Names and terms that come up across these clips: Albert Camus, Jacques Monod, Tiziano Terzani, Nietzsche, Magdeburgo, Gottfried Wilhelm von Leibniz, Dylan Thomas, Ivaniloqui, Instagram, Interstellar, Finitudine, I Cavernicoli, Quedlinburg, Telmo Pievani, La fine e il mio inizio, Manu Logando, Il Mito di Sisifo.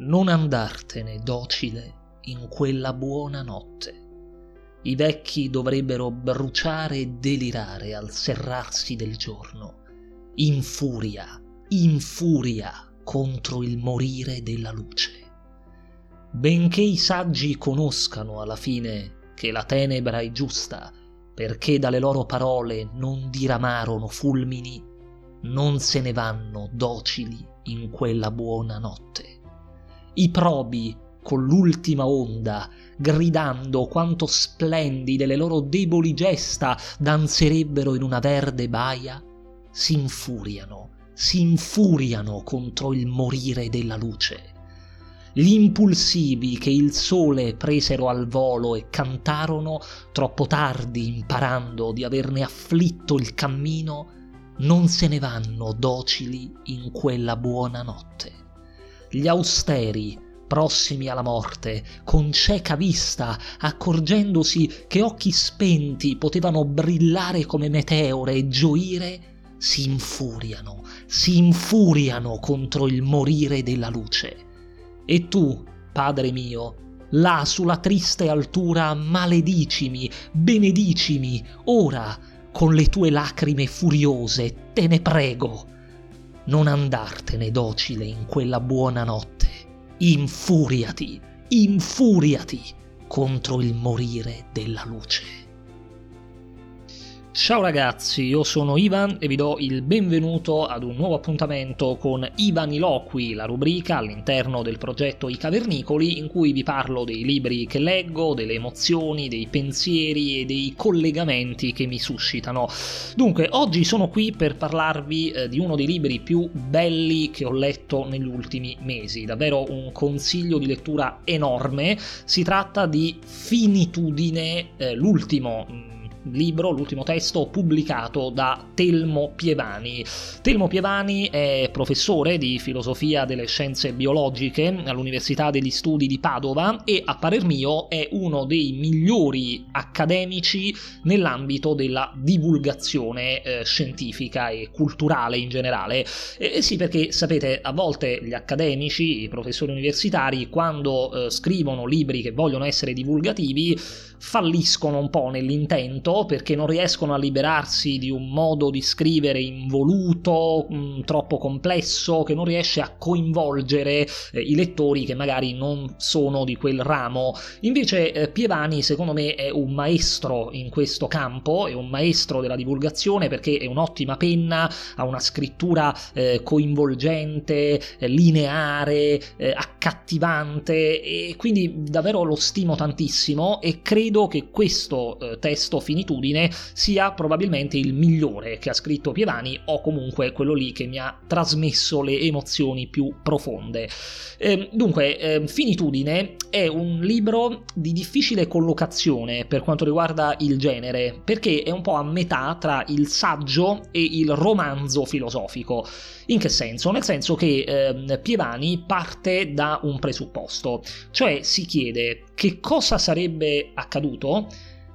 non andartene docile in quella buona notte. I vecchi dovrebbero bruciare e delirare al serrarsi del giorno, in furia contro il morire della luce. Benché i saggi conoscano alla fine che la tenebra è giusta, perché dalle loro parole non diramarono fulmini, non se ne vanno docili in quella buona notte. I probi, con l'ultima onda, gridando quanto splendide le loro deboli gesta danzerebbero in una verde baia, si infuriano contro il morire della luce. Gli impulsivi che il sole presero al volo e cantarono, troppo tardi imparando di averne afflitto il cammino, non se ne vanno docili in quella buona notte. Gli austeri, prossimi alla morte, con cieca vista, accorgendosi che occhi spenti potevano brillare come meteore e gioire, si infuriano contro il morire della luce. E tu, padre mio, là sulla triste altura maledicimi, benedicimi, ora, con le tue lacrime furiose, te ne prego, non andartene docile in quella buona notte. Infuriati contro il morire della luce. Ciao ragazzi, io sono Ivan e vi do il benvenuto ad un nuovo appuntamento con Ivaniloqui, la rubrica all'interno del progetto I Cavernicoli in cui vi parlo dei libri che leggo, delle emozioni, dei pensieri e dei collegamenti che mi suscitano. Dunque, oggi sono qui per parlarvi di uno dei libri più belli che ho letto negli ultimi mesi, davvero un consiglio di lettura enorme. Si tratta di Finitudine, l'ultimo testo pubblicato da Telmo Pievani. Telmo Pievani è professore di filosofia delle scienze biologiche all'Università degli Studi di Padova e, a parer mio, è uno dei migliori accademici nell'ambito della divulgazione scientifica e culturale in generale. Sì, perché sapete, a volte gli accademici, i professori universitari, quando scrivono libri che vogliono essere divulgativi, falliscono un po' nell'intento, perché non riescono a liberarsi di un modo di scrivere involuto, troppo complesso, che non riesce a coinvolgere i lettori che magari non sono di quel ramo. Invece Pievani, secondo me, è un maestro in questo campo, è un maestro della divulgazione, perché è un'ottima penna, ha una scrittura coinvolgente, lineare, accattivante, e quindi davvero lo stimo tantissimo e credo che questo testo Finitudine sia probabilmente il migliore che ha scritto Pievani, o comunque quello lì che mi ha trasmesso le emozioni più profonde. Dunque, Finitudine è un libro di difficile collocazione per quanto riguarda il genere, perché è un po' a metà tra il saggio e il romanzo filosofico. In che senso? Nel senso che Pievani parte da un presupposto, cioè si chiede che cosa sarebbe accaduto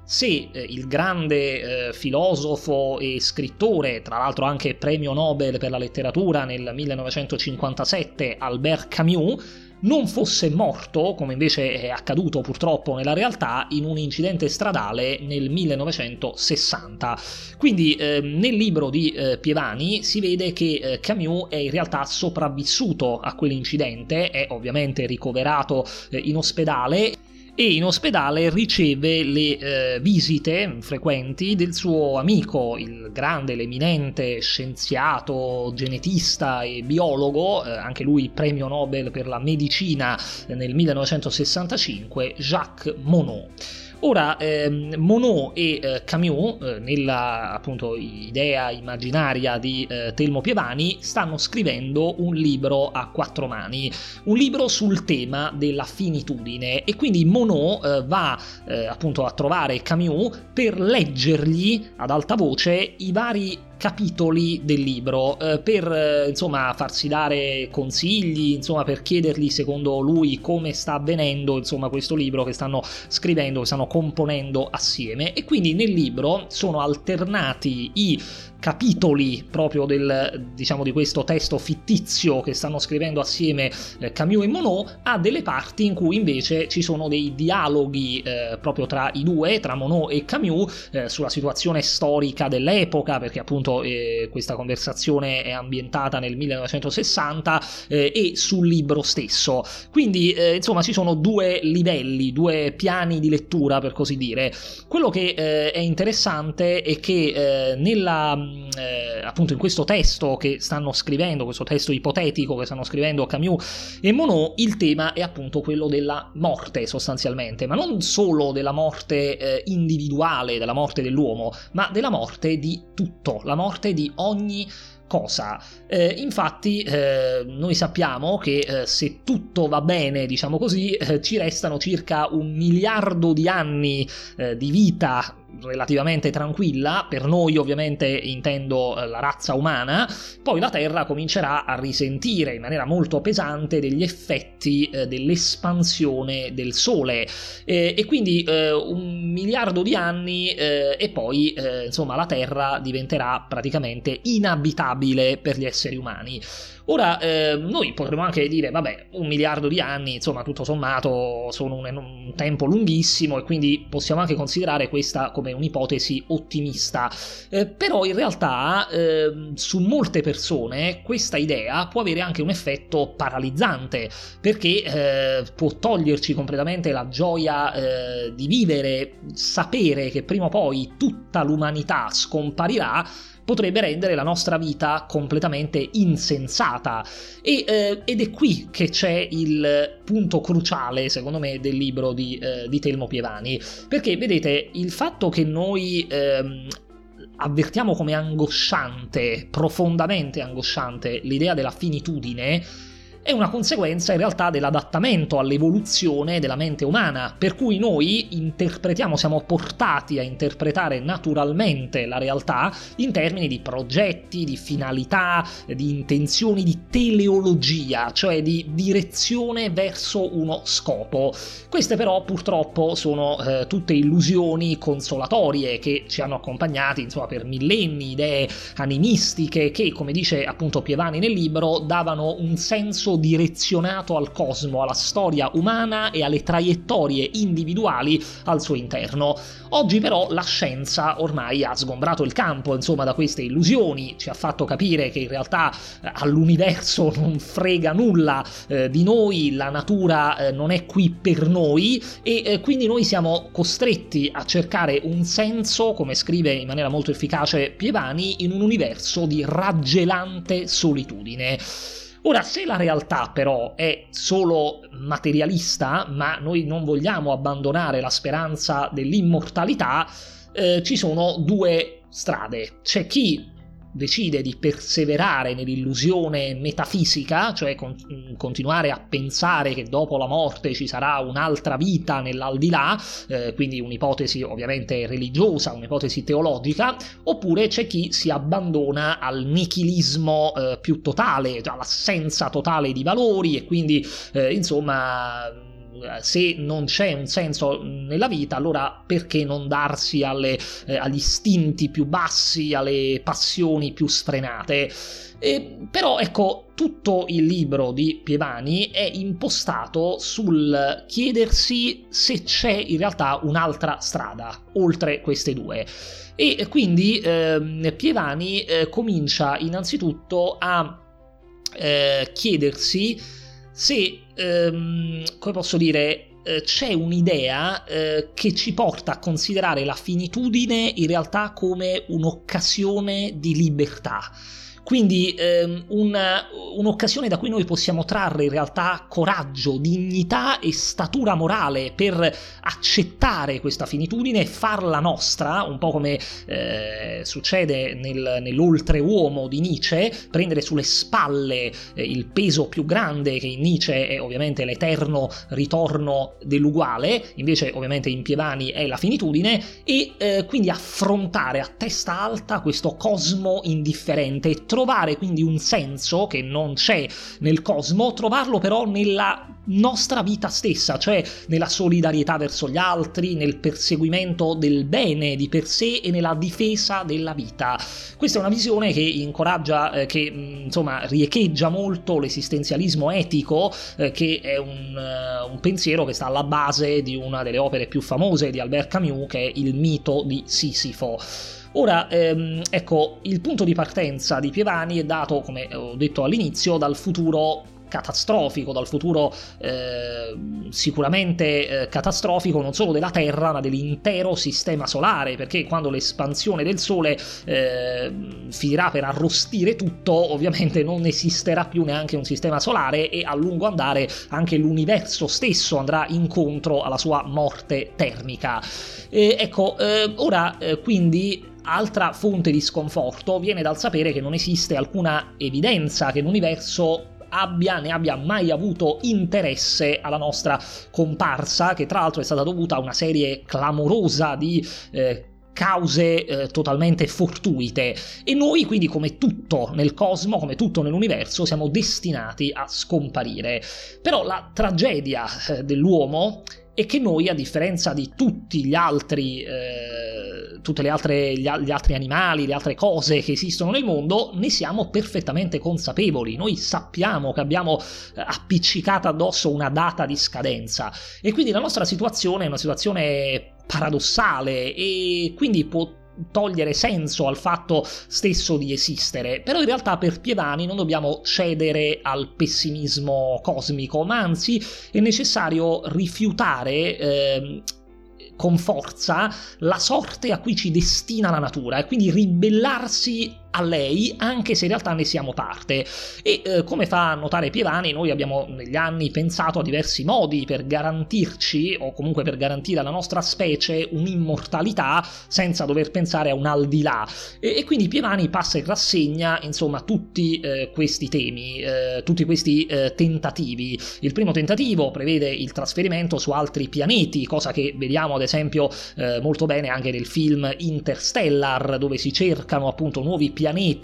se il grande filosofo e scrittore, tra l'altro anche premio Nobel per la letteratura nel 1957, Albert Camus, non fosse morto, come invece è accaduto purtroppo nella realtà, in un incidente stradale nel 1960. Quindi nel libro di Pievani si vede che Camus è in realtà sopravvissuto a quell'incidente, è ovviamente ricoverato in ospedale, e in ospedale riceve le visite frequenti del suo amico, il grande, l'eminente scienziato, genetista e biologo, anche lui premio Nobel per la medicina nel 1965, Jacques Monod. Ora, Monod e Camus, nella appunto idea immaginaria di Telmo Pievani, stanno scrivendo un libro a quattro mani, un libro sul tema della finitudine, e quindi Monod va appunto a trovare Camus per leggergli ad alta voce i vari capitoli del libro, per insomma farsi dare consigli, insomma per chiedergli secondo lui come sta avvenendo insomma questo libro che stanno scrivendo, che stanno componendo assieme. E quindi nel libro sono alternati i capitoli proprio del, diciamo, di questo testo fittizio che stanno scrivendo assieme Camus e Monod, ha delle parti in cui invece ci sono dei dialoghi proprio tra i due, tra Monod e Camus, sulla situazione storica dell'epoca, perché appunto questa conversazione è ambientata nel 1960, e sul libro stesso. Quindi insomma ci sono due livelli, due piani di lettura, per così dire. Quello che è interessante è che appunto in questo testo che stanno scrivendo, questo testo ipotetico che stanno scrivendo Camus e Monod, il tema è appunto quello della morte sostanzialmente, ma non solo della morte individuale, della morte dell'uomo, ma della morte di tutto, la morte di ogni cosa. Infatti noi sappiamo che se tutto va bene, diciamo così, ci restano circa 1 miliardo di anni di vita relativamente tranquilla, per noi ovviamente intendo la razza umana. Poi la Terra comincerà a risentire in maniera molto pesante degli effetti dell'espansione del Sole, e quindi 1 miliardo di anni e poi insomma la Terra diventerà praticamente inabitabile per gli esseri umani. Ora noi potremmo anche dire vabbè, 1 miliardo di anni insomma tutto sommato sono un tempo lunghissimo, e quindi possiamo anche considerare questa come un'ipotesi ottimista, però in realtà su molte persone questa idea può avere anche un effetto paralizzante, perché può toglierci completamente la gioia di vivere. Sapere che prima o poi tutta l'umanità scomparirà potrebbe rendere la nostra vita completamente insensata, ed è qui che c'è il punto cruciale secondo me del libro di Telmo Pievani, perché vedete, il fatto che noi avvertiamo come angosciante, profondamente angosciante, l'idea della finitudine è una conseguenza in realtà dell'adattamento all'evoluzione della mente umana, per cui noi interpretiamo, siamo portati a interpretare naturalmente la realtà in termini di progetti, di finalità, di intenzioni, di teleologia, cioè di direzione verso uno scopo. Queste però purtroppo sono tutte illusioni consolatorie che ci hanno accompagnati insomma per millenni, idee animistiche che, come dice appunto Pievani nel libro, davano un senso direzionato al cosmo, alla storia umana e alle traiettorie individuali al suo interno. Oggi però la scienza ormai ha sgombrato il campo insomma da queste illusioni, ci ha fatto capire che in realtà all'universo non frega nulla di noi, la natura non è qui per noi, e quindi noi siamo costretti a cercare un senso, come scrive in maniera molto efficace Pievani, in un universo di raggelante solitudine. Ora, se la realtà però è solo materialista, ma noi non vogliamo abbandonare la speranza dell'immortalità, ci sono due strade. C'è chi decide di perseverare nell'illusione metafisica, cioè continuare a pensare che dopo la morte ci sarà un'altra vita nell'aldilà, quindi un'ipotesi ovviamente religiosa, un'ipotesi teologica, oppure c'è chi si abbandona al nichilismo più totale, all'assenza totale di valori, e quindi insomma, se non c'è un senso nella vita, allora perché non darsi agli istinti più bassi, alle passioni più sfrenate? Però ecco, tutto il libro di Pievani è impostato sul chiedersi se c'è in realtà un'altra strada oltre queste due, e quindi Pievani comincia innanzitutto a chiedersi se, come posso dire, c'è un'idea che ci porta a considerare la finitudine in realtà come un'occasione di libertà. Quindi un'occasione da cui noi possiamo trarre in realtà coraggio, dignità e statura morale per accettare questa finitudine e farla nostra, un po' come succede nell'Oltreuomo di Nietzsche, prendere sulle spalle il peso più grande, che in Nietzsche è ovviamente l'eterno ritorno dell'uguale, invece ovviamente in Pievani è la finitudine, e quindi affrontare a testa alta questo cosmo indifferente, trovare quindi un senso che non c'è nel cosmo, trovarlo però nella nostra vita stessa, cioè nella solidarietà verso gli altri, nel perseguimento del bene di per sé e nella difesa della vita. Questa è una visione che incoraggia, che riecheggia molto l'esistenzialismo etico, che è un pensiero che sta alla base di una delle opere più famose di Albert Camus, che è Il Mito di Sisifo. Ora, ecco, il punto di partenza di Pievani è dato, come ho detto all'inizio, dal futuro catastrofico, dal futuro sicuramente catastrofico non solo della Terra ma dell'intero sistema solare, perché quando l'espansione del Sole finirà per arrostire tutto, ovviamente non esisterà più neanche un sistema solare e a lungo andare anche l'universo stesso andrà incontro alla sua morte termica. Quindi altra fonte di sconforto viene dal sapere che non esiste alcuna evidenza che l'universo abbia mai avuto interesse alla nostra comparsa, che tra l'altro è stata dovuta a una serie clamorosa di cause totalmente fortuite, e noi quindi, come tutto nel cosmo, come tutto nell'universo, siamo destinati a scomparire. Però la tragedia dell'uomo è che noi, a differenza di tutti gli altri gli altri animali, le altre cose che esistono nel mondo, ne siamo perfettamente consapevoli. Noi sappiamo che abbiamo appiccicata addosso una data di scadenza e quindi la nostra situazione è una situazione paradossale e quindi può togliere senso al fatto stesso di esistere. Però in realtà per Pievani non dobbiamo cedere al pessimismo cosmico, ma anzi è necessario rifiutare con forza la sorte a cui ci destina la natura e quindi ribellarsi a lei, anche se in realtà ne siamo parte. E come fa notare Pievani, noi abbiamo negli anni pensato a diversi modi per garantirci, o comunque per garantire alla nostra specie, un'immortalità senza dover pensare a un al di là, e quindi Pievani passa in rassegna tutti questi temi, tutti questi tentativi. Il primo tentativo prevede il trasferimento su altri pianeti, cosa che vediamo ad esempio molto bene anche nel film Interstellar, dove si cercano nuovi pianeti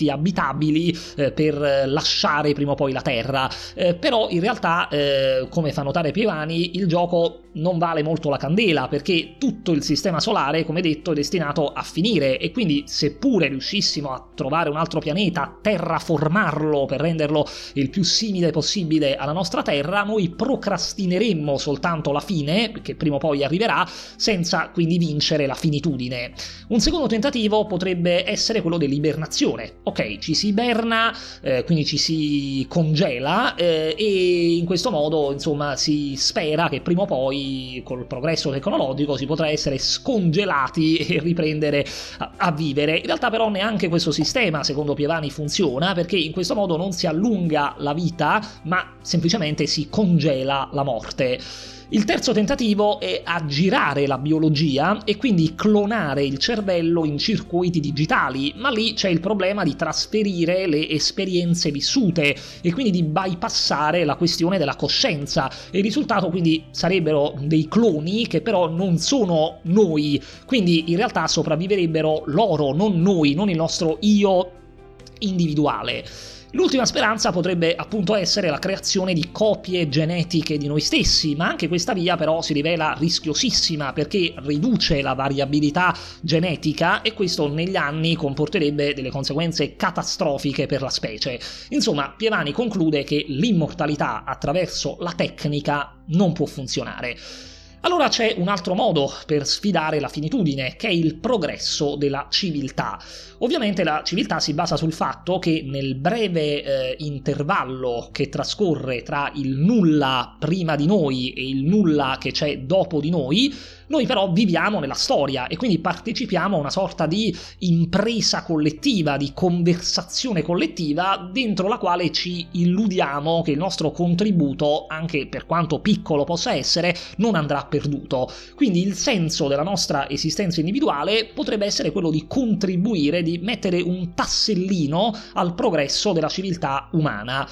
abitabili per lasciare prima o poi la Terra. Però in realtà, come fa notare Pievani, il gioco non vale molto la candela, perché tutto il sistema solare, come detto, è destinato a finire, e quindi seppure riuscissimo a trovare un altro pianeta, a terraformarlo per renderlo il più simile possibile alla nostra Terra, noi procrastineremmo soltanto la fine, che prima o poi arriverà, senza quindi vincere la finitudine. Un secondo tentativo potrebbe essere quello dell'ibernazione. Ok, ci si iberna, quindi ci si congela, e in questo modo si spera che prima o poi, col progresso tecnologico, si potrà essere scongelati e riprendere a vivere. In realtà però neanche questo sistema, secondo Pievani, funziona, perché in questo modo non si allunga la vita, ma semplicemente si congela la morte. Il terzo tentativo è aggirare la biologia e quindi clonare il cervello in circuiti digitali, ma lì c'è il problema di trasferire le esperienze vissute e quindi di bypassare la questione della coscienza, e il risultato quindi sarebbero dei cloni che però non sono noi, quindi in realtà sopravviverebbero loro, non noi, non il nostro io individuale. L'ultima speranza potrebbe essere la creazione di copie genetiche di noi stessi, ma anche questa via però si rivela rischiosissima, perché riduce la variabilità genetica e questo negli anni comporterebbe delle conseguenze catastrofiche per la specie. Pievani conclude che l'immortalità attraverso la tecnica non può funzionare. Allora c'è un altro modo per sfidare la finitudine, che è il progresso della civiltà. Ovviamente la civiltà si basa sul fatto che nel breve intervallo che trascorre tra il nulla prima di noi e il nulla che c'è dopo di noi però viviamo nella storia e quindi partecipiamo a una sorta di impresa collettiva, di conversazione collettiva, dentro la quale ci illudiamo che il nostro contributo, anche per quanto piccolo possa essere, non andrà perduto. Quindi il senso della nostra esistenza individuale potrebbe essere quello di contribuire, di mettere un tassellino al progresso della civiltà umana.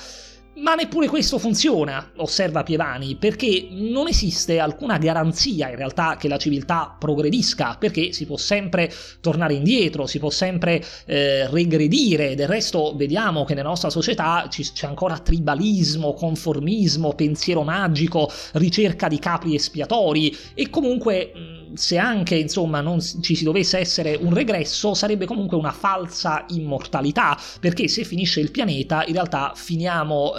Ma neppure questo funziona, osserva Pievani, perché non esiste alcuna garanzia in realtà che la civiltà progredisca, perché si può sempre tornare indietro, si può sempre regredire. Del resto vediamo che nella nostra società c'è ancora tribalismo, conformismo, pensiero magico, ricerca di capri espiatori, e comunque se anche insomma non ci si dovesse essere un regresso, sarebbe comunque una falsa immortalità, perché se finisce il pianeta in realtà finiamo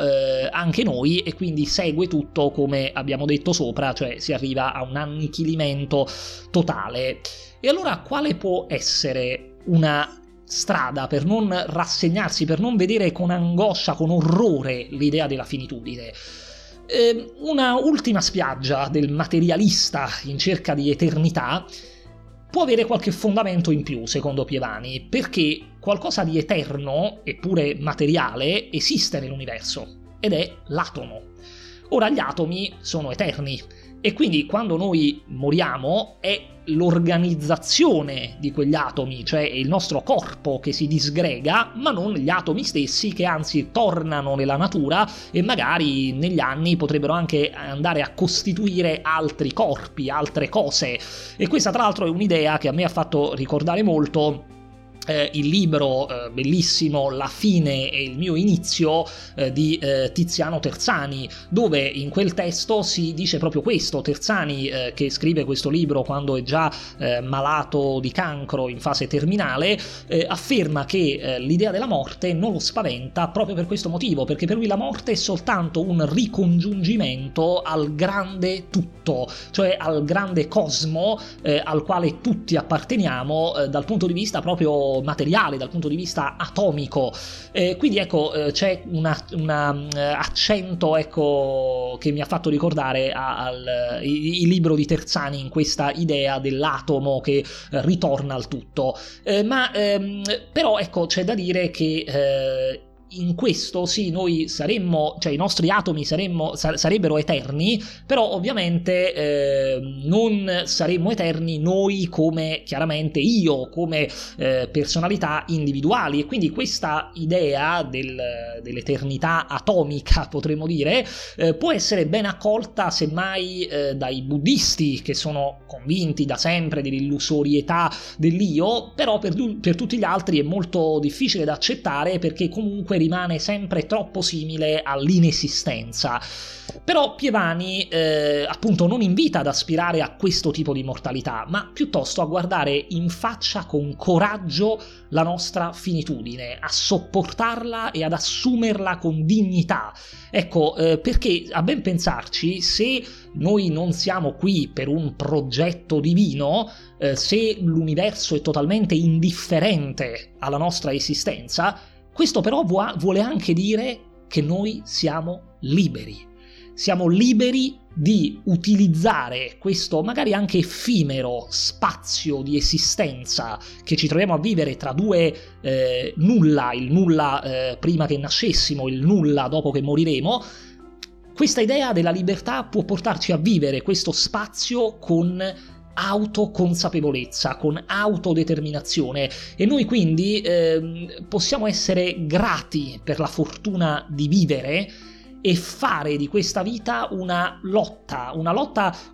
anche noi, e quindi segue tutto come abbiamo detto sopra, cioè si arriva a un annichilimento totale. E allora quale può essere una strada per non rassegnarsi, per non vedere con angoscia, con orrore l'idea della finitudine? Una ultima spiaggia del materialista in cerca di eternità può avere qualche fondamento in più, secondo Pievani, perché qualcosa di eterno, eppure materiale, esiste nell'universo, ed è l'atomo. Ora, gli atomi sono eterni, e quindi quando noi moriamo è l'organizzazione di quegli atomi, cioè il nostro corpo, che si disgrega, ma non gli atomi stessi, che anzi tornano nella natura e magari negli anni potrebbero anche andare a costituire altri corpi, altre cose. E questa tra l'altro è un'idea che a me ha fatto ricordare molto il libro bellissimo La fine e il mio inizio di Tiziano Terzani, dove in quel testo si dice proprio questo. Terzani, che scrive questo libro quando è già malato di cancro in fase terminale, afferma che l'idea della morte non lo spaventa proprio per questo motivo, perché per lui la morte è soltanto un ricongiungimento al grande tutto, cioè al grande cosmo al quale tutti apparteniamo dal punto di vista proprio materiale, dal punto di vista atomico. Quindi ecco, c'è un accento, ecco, che mi ha fatto ricordare al libro di Terzani, in questa idea dell'atomo che ritorna al tutto. Però ecco, c'è da dire che in questo sì, noi saremmo, cioè i nostri atomi sarebbero eterni, però ovviamente non saremmo eterni noi come, chiaramente, io, come personalità individuali, e quindi questa idea dell'eternità atomica, potremmo dire, può essere ben accolta semmai dai buddisti, che sono convinti da sempre dell'illusorietà dell'io, però per tutti gli altri è molto difficile da accettare, perché comunque rimane sempre troppo simile all'inesistenza. Però Pievani appunto non invita ad aspirare a questo tipo di immortalità, ma piuttosto a guardare in faccia con coraggio la nostra finitudine, a sopportarla e ad assumerla con dignità. Ecco, perché a ben pensarci, se noi non siamo qui per un progetto divino, se l'universo è totalmente indifferente alla nostra esistenza, questo però vuole anche dire che noi siamo liberi. Siamo liberi di utilizzare questo magari anche effimero spazio di esistenza che ci troviamo a vivere tra due nulla, il nulla prima che nascessimo, il nulla dopo che moriremo. Questa idea della libertà può portarci a vivere questo spazio con autoconsapevolezza, con autodeterminazione, e noi quindi possiamo essere grati per la fortuna di vivere e fare di questa vita una lotta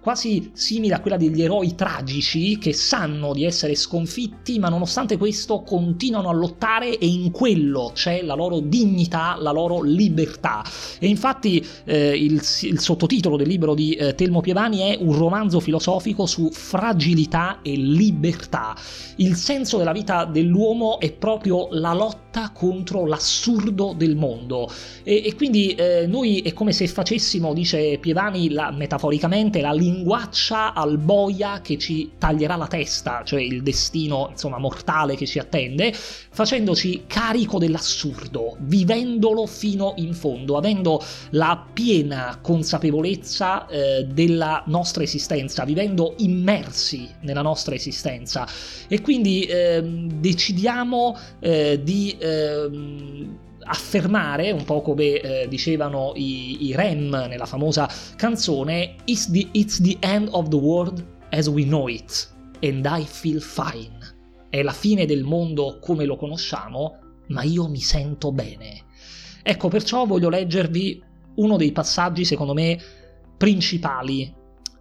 quasi simile a quella degli eroi tragici, che sanno di essere sconfitti ma nonostante questo continuano a lottare, e in quello c'è la loro dignità, la loro libertà. E infatti il sottotitolo del libro di Telmo Pievani è un romanzo filosofico su fragilità e libertà. Il senso della vita dell'uomo è proprio la lotta contro l'assurdo del mondo, e quindi noi è come se facessimo, dice Pievani, metaforicamente, la linguaccia al boia che ci taglierà la testa, cioè il destino, insomma, mortale che ci attende, facendoci carico dell'assurdo, vivendolo fino in fondo, avendo la piena consapevolezza della nostra esistenza, vivendo immersi nella nostra esistenza. E quindi decidiamo di affermare, un po' come dicevano i Rem nella famosa canzone, It's the end of the world as we know it, and I feel fine. È la fine del mondo come lo conosciamo, ma io mi sento bene. Ecco, perciò voglio leggervi uno dei passaggi, secondo me, principali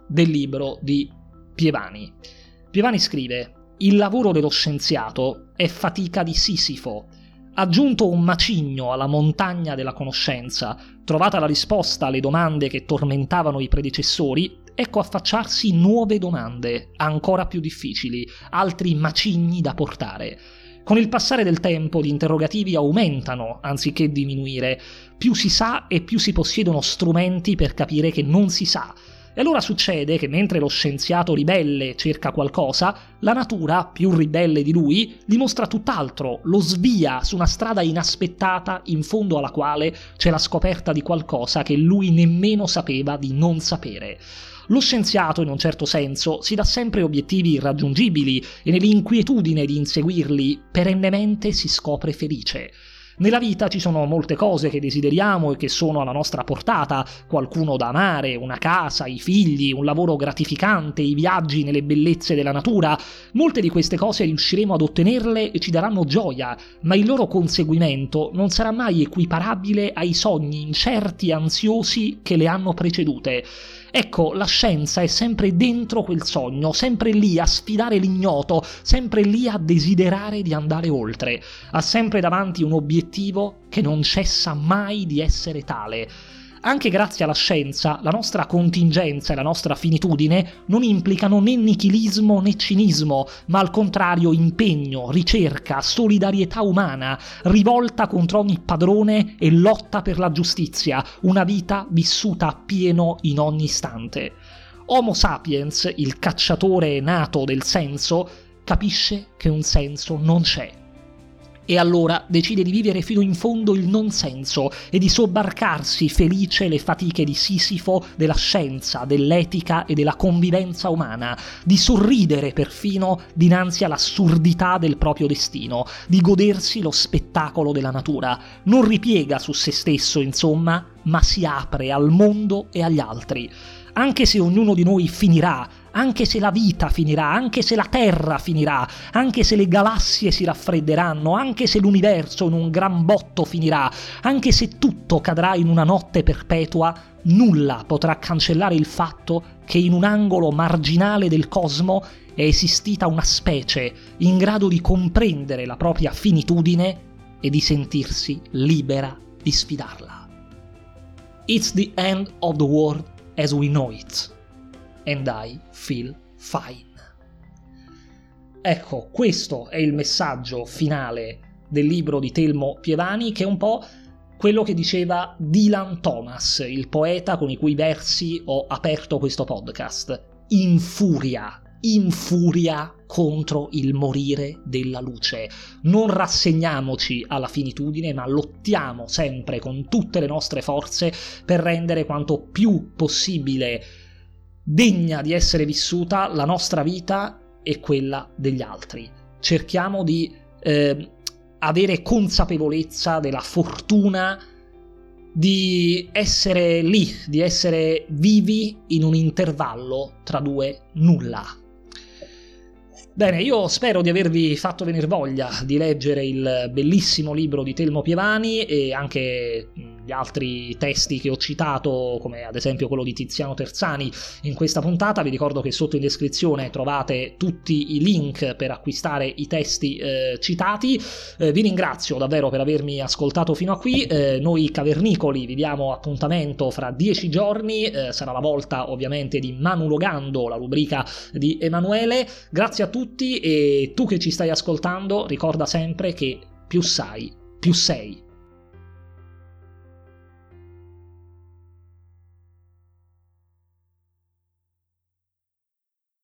del libro di Pievani. Pievani scrive: «Il lavoro dello scienziato è fatica di Sisifo. Aggiunto un macigno alla montagna della conoscenza, trovata la risposta alle domande che tormentavano i predecessori, ecco affacciarsi nuove domande, ancora più difficili, altri macigni da portare. Con il passare del tempo gli interrogativi aumentano anziché diminuire, più si sa e più si possiedono strumenti per capire che non si sa. E allora succede che mentre lo scienziato ribelle cerca qualcosa, la natura, più ribelle di lui, gli mostra tutt'altro, lo svia su una strada inaspettata in fondo alla quale c'è la scoperta di qualcosa che lui nemmeno sapeva di non sapere. Lo scienziato, in un certo senso, si dà sempre obiettivi irraggiungibili e nell'inquietudine di inseguirli perennemente si scopre felice». Nella vita ci sono molte cose che desideriamo e che sono alla nostra portata, qualcuno da amare, una casa, i figli, un lavoro gratificante, i viaggi nelle bellezze della natura. Molte di queste cose riusciremo ad ottenerle e ci daranno gioia, ma il loro conseguimento non sarà mai equiparabile ai sogni incerti e ansiosi che le hanno precedute. Ecco, la scienza è sempre dentro quel sogno, sempre lì a sfidare l'ignoto, sempre lì a desiderare di andare oltre. Ha sempre davanti un obiettivo che non cessa mai di essere tale. Anche grazie alla scienza, la nostra contingenza e la nostra finitudine non implicano né nichilismo né cinismo, ma al contrario impegno, ricerca, solidarietà umana, rivolta contro ogni padrone e lotta per la giustizia, una vita vissuta appieno in ogni istante. Homo sapiens, il cacciatore nato del senso, capisce che un senso non c'è. E allora decide di vivere fino in fondo il non senso e di sobbarcarsi felice le fatiche di Sisifo, della scienza, dell'etica e della convivenza umana, di sorridere perfino dinanzi all'assurdità del proprio destino, di godersi lo spettacolo della natura. Non ripiega su se stesso, insomma, ma si apre al mondo e agli altri. Anche se ognuno di noi finirà, anche se la vita finirà, anche se la Terra finirà, anche se le galassie si raffredderanno, anche se l'universo in un gran botto finirà, anche se tutto cadrà in una notte perpetua, nulla potrà cancellare il fatto che in un angolo marginale del cosmo è esistita una specie in grado di comprendere la propria finitudine e di sentirsi libera di sfidarla. It's the end of the world as we know it. And I feel fine. Ecco, questo è il messaggio finale del libro di Telmo Pievani, che è un po' quello che diceva Dylan Thomas, il poeta con i cui versi ho aperto questo podcast. In furia contro il morire della luce. Non rassegniamoci alla finitudine, ma lottiamo sempre con tutte le nostre forze per rendere quanto più possibile degna di essere vissuta la nostra vita e quella degli altri. Cerchiamo di avere consapevolezza della fortuna di essere lì, di essere vivi in un intervallo tra due nulla. Bene, io spero di avervi fatto venir voglia di leggere il bellissimo libro di Telmo Pievani e anche gli altri testi che ho citato, come ad esempio quello di Tiziano Terzani in questa puntata. Vi ricordo che sotto in descrizione trovate tutti i link per acquistare i testi citati. Vi ringrazio davvero per avermi ascoltato fino a qui. Noi Cavernicoli vi diamo appuntamento fra 10 giorni. Sarà la volta ovviamente di Manu Logando, la rubrica di Emanuele. Grazie a tutti. E tu che ci stai ascoltando, ricorda sempre che più sai, più sei.